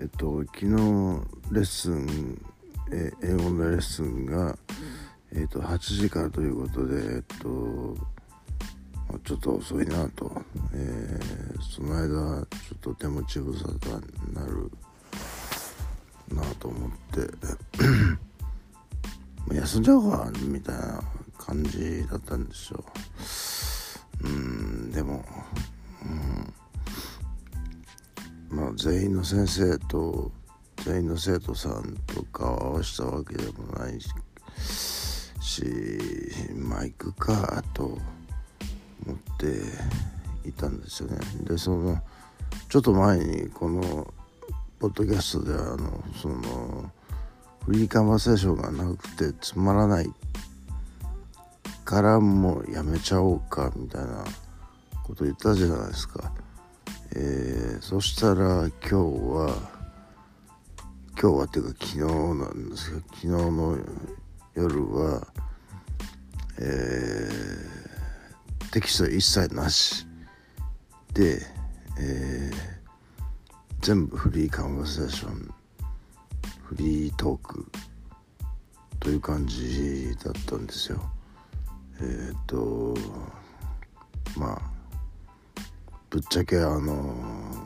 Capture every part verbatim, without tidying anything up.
えっと、昨日レッスン、え英語のレッスンが、えっと、はちじからということで、えっと、ちょっと遅いなと、えー、その間ちょっと手持ち無沙汰になるなと思って休んじゃおうかみたいな感じだったんですよ。うーんでも、うん、まあ全員の先生と全員の生徒さんとかを合わせたわけでもないし、まあ行くかと思っていたんですよね。でそのちょっと前にこのポッドキャストではあのそのフリーカンバセーションがなくてつまらないからもうやめちゃおうかみたいなこと言ったじゃないですか。えー、そしたら今日は今日はっていうか昨日なんですけど、昨日の夜は、えーテキスト一切なしで、えー、全部フリーカンバセーション、フリートークという感じだったんですよ。えっと、まあぶっちゃけあの、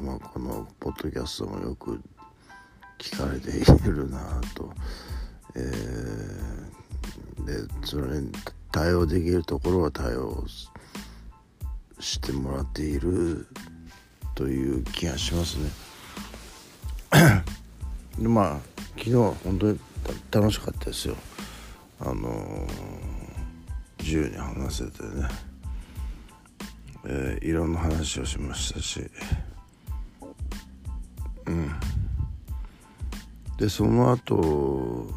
まあ、このポッドキャストもよく聞かれているなと、えー、でそれに対応できるところは対応してもらっているという気がしますね。でまあ昨日は本当に楽しかったですよ。あのー、自由に話せてね、えー、いろんな話をしましたし、うん。でその後、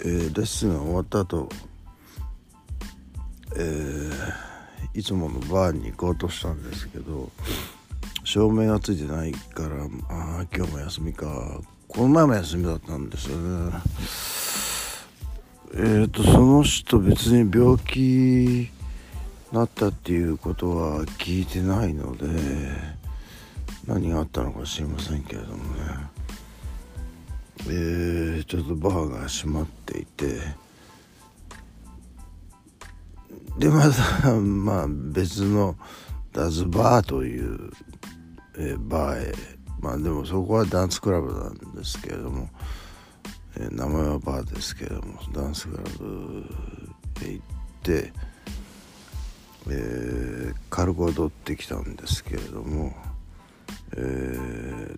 えー、レッスンが終わった後。えー、いつものバーに行こうとしたんですけど照明がついてないから、あ今日も休みか、この前も休みだったんですよね。えっとその人別に病気なったっていうことは聞いてないので何があったのか知りませんけれどもね、えー、ちょっとバーが閉まっていて、でまた、まあ、別のダズバーという、えー、バーへ、まあでもそこはダンスクラブなんですけれども、えー、名前はバーですけれどもダンスクラブへ行って、えー、軽く踊ってきたんですけれども、えー、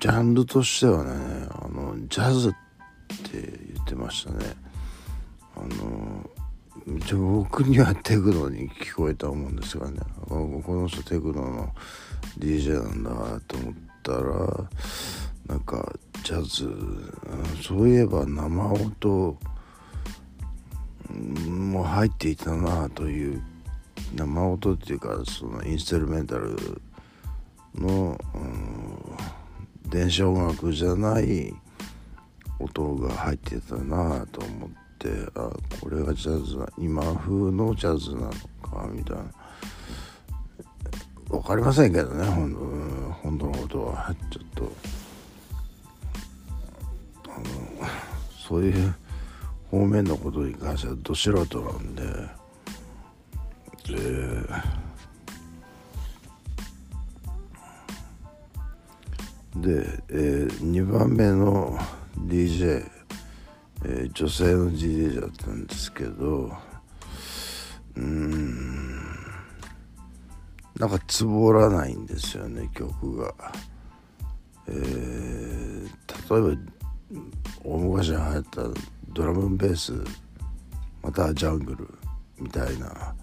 ジャンルとしてはねあのジャズって言ってましたね。あの僕にはテクノに聞こえたと思うんですがね、この人テクノの ディージェー なんだと思ったらなんかジャズ、そういえば生音も入っていたなという、生音っていうかそのインストゥルメンタルの、うん、電子音楽じゃない音が入っていたなと思って、あこれがジャズだ、今風のジャズなのかみたいな、分かりませんけどね、本当、うん、本当のことはちょっとあのそういう方面のことに関してはど素人なんで、でで、えー、にばんめの ディージェー、えー、女性の ディージェー だったんですけど、うーんなんかつぼらないんですよね、曲が。えー、例えば大昔に流行ったドラムベースまたジャングルみたいな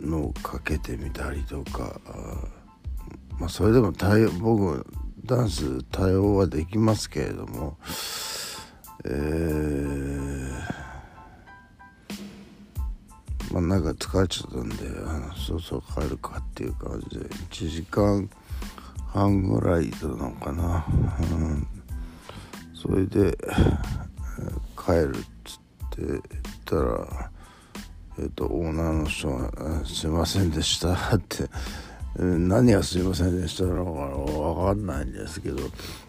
のをかけてみたりとか、まあそれでも対応、僕ダンス対応はできますけれども、えー、まあなんか疲れちゃったんであそろそろ帰るかっていう感じでいちじかんはんぐらいだのかな、うん、それで、えー、帰るっつって言ったら、えーと、オーナーの人がすいませんでしたって何がすいませんでしたのかわかんないんですけど、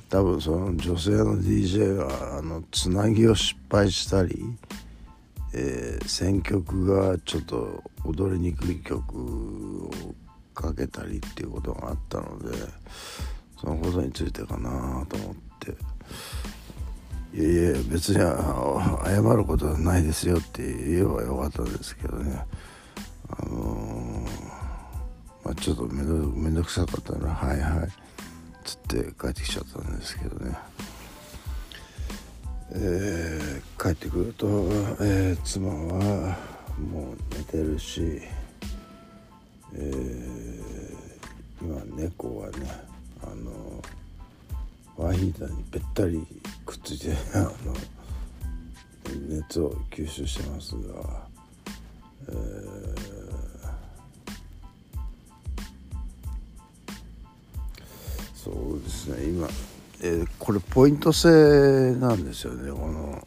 多分その女性の ディージェー があのつなぎを失敗したり、えー、選曲がちょっと踊りにくい曲をかけたりっていうことがあったので、そのことについてかなと思って、いやいや別に謝ることはないですよって言えばよかったですけどね、あのーまあ、ちょっとめんど、めんどくさかったらはいはいつって帰ってきちゃったんですけどね、えー、帰ってくると、えー、妻はもう寝てるし、えー、今猫はねあのワーヒーターにべったりくっついてあの熱を吸収してますが、えーそうですね、今、えー、これポイント制なんですよね、この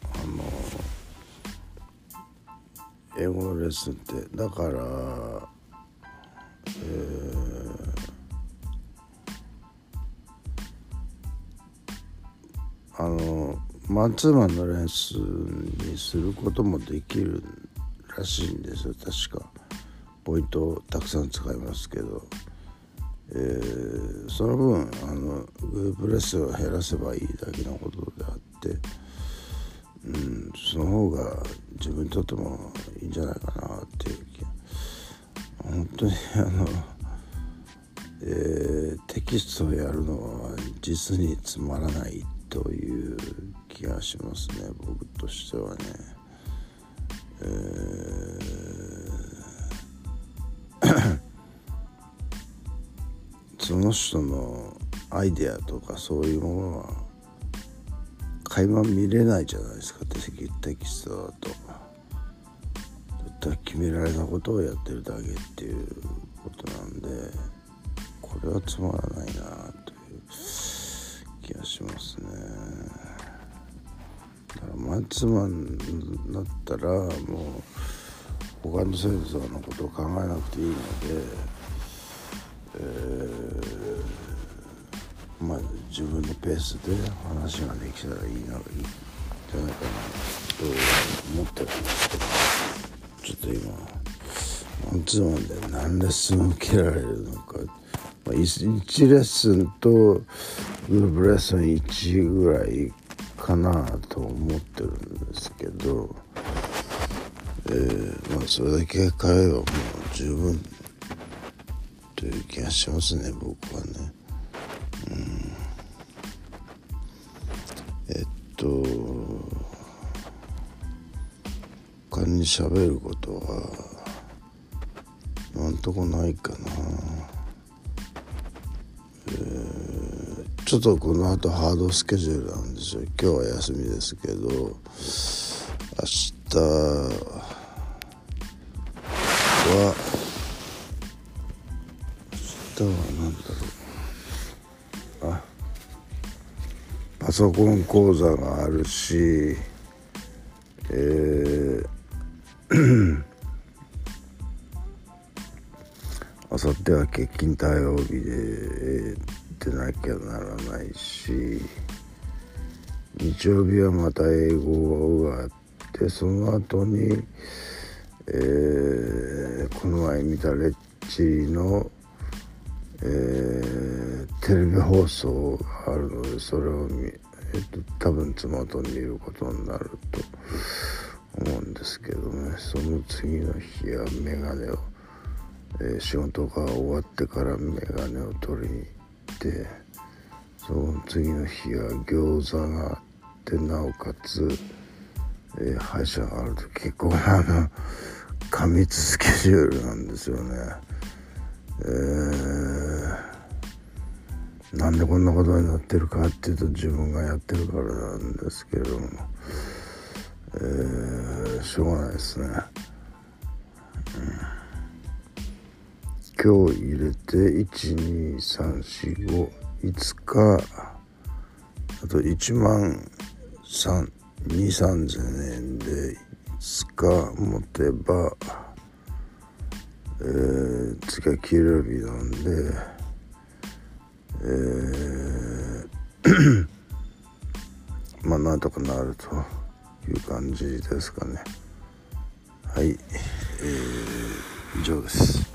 あの英語のレッスンって。だから、えー、あのマンツーマンのレッスンにすることもできるらしいんですよ、確か。ポイントをたくさん使いますけど、えー、その分あのグループレッスンを減らせばいいだけのことであって、うん、その方が自分にとってもいいんじゃないかなっていう気が。本当にあの、えー、テキストをやるのは実につまらないという気がしますね、僕としてはね。えーその人のアイデアとかそういうものは垣間見れないじゃないですか、テキストだと。だから決められたことをやってるだけっていうことなんで、これはつまらないなという気がしますね。だからマンツーマンになったらもう他の生徒のことを考えなくていいので、えー、まあ自分のペースで話ができたらいいな、いいんじゃないかなと思ってるんですけど、ちょっと今マンツーマンで何レッスン受けられるのか、まあ、いちレッスンとグループレッスンいちぐらいかなと思ってるんですけど、えー、まあそれだけ通えばもう十分という気がしますね、僕はね。うん、えっと他に喋ることはなんとこないかな、えー、ちょっとこの後ハードスケジュールなんですよ。今日は休みですけど、明日はは何だろう、あ、パソコン講座があるし、えー、あさっては欠勤対応日で、えー、出なきゃならないし、日曜日はまた英語があって、その後に、えー、この前見たレッチリのえー、テレビ放送があるので、それを見、えっと、多分妻と見ることになると思うんですけどね。その次の日はメガネを、えー、仕事が終わってからメガネを取りに行って、その次の日は餃子があって、なおかつ、えー、歯医者があると、結構あの過密スケジュールなんですよね。えー、なんでこんなことになってるかっていうと、自分がやってるからなんですけれども、えー、しょうがないですね、うん、今日入れて いち、に、さん、よん、ご いつか、あといちまんにせんさんぜんえんでいつか持てば、ええー、次は給料日なんで、えー、まあなんとかなるという感じですかね。はい、えー、以上です。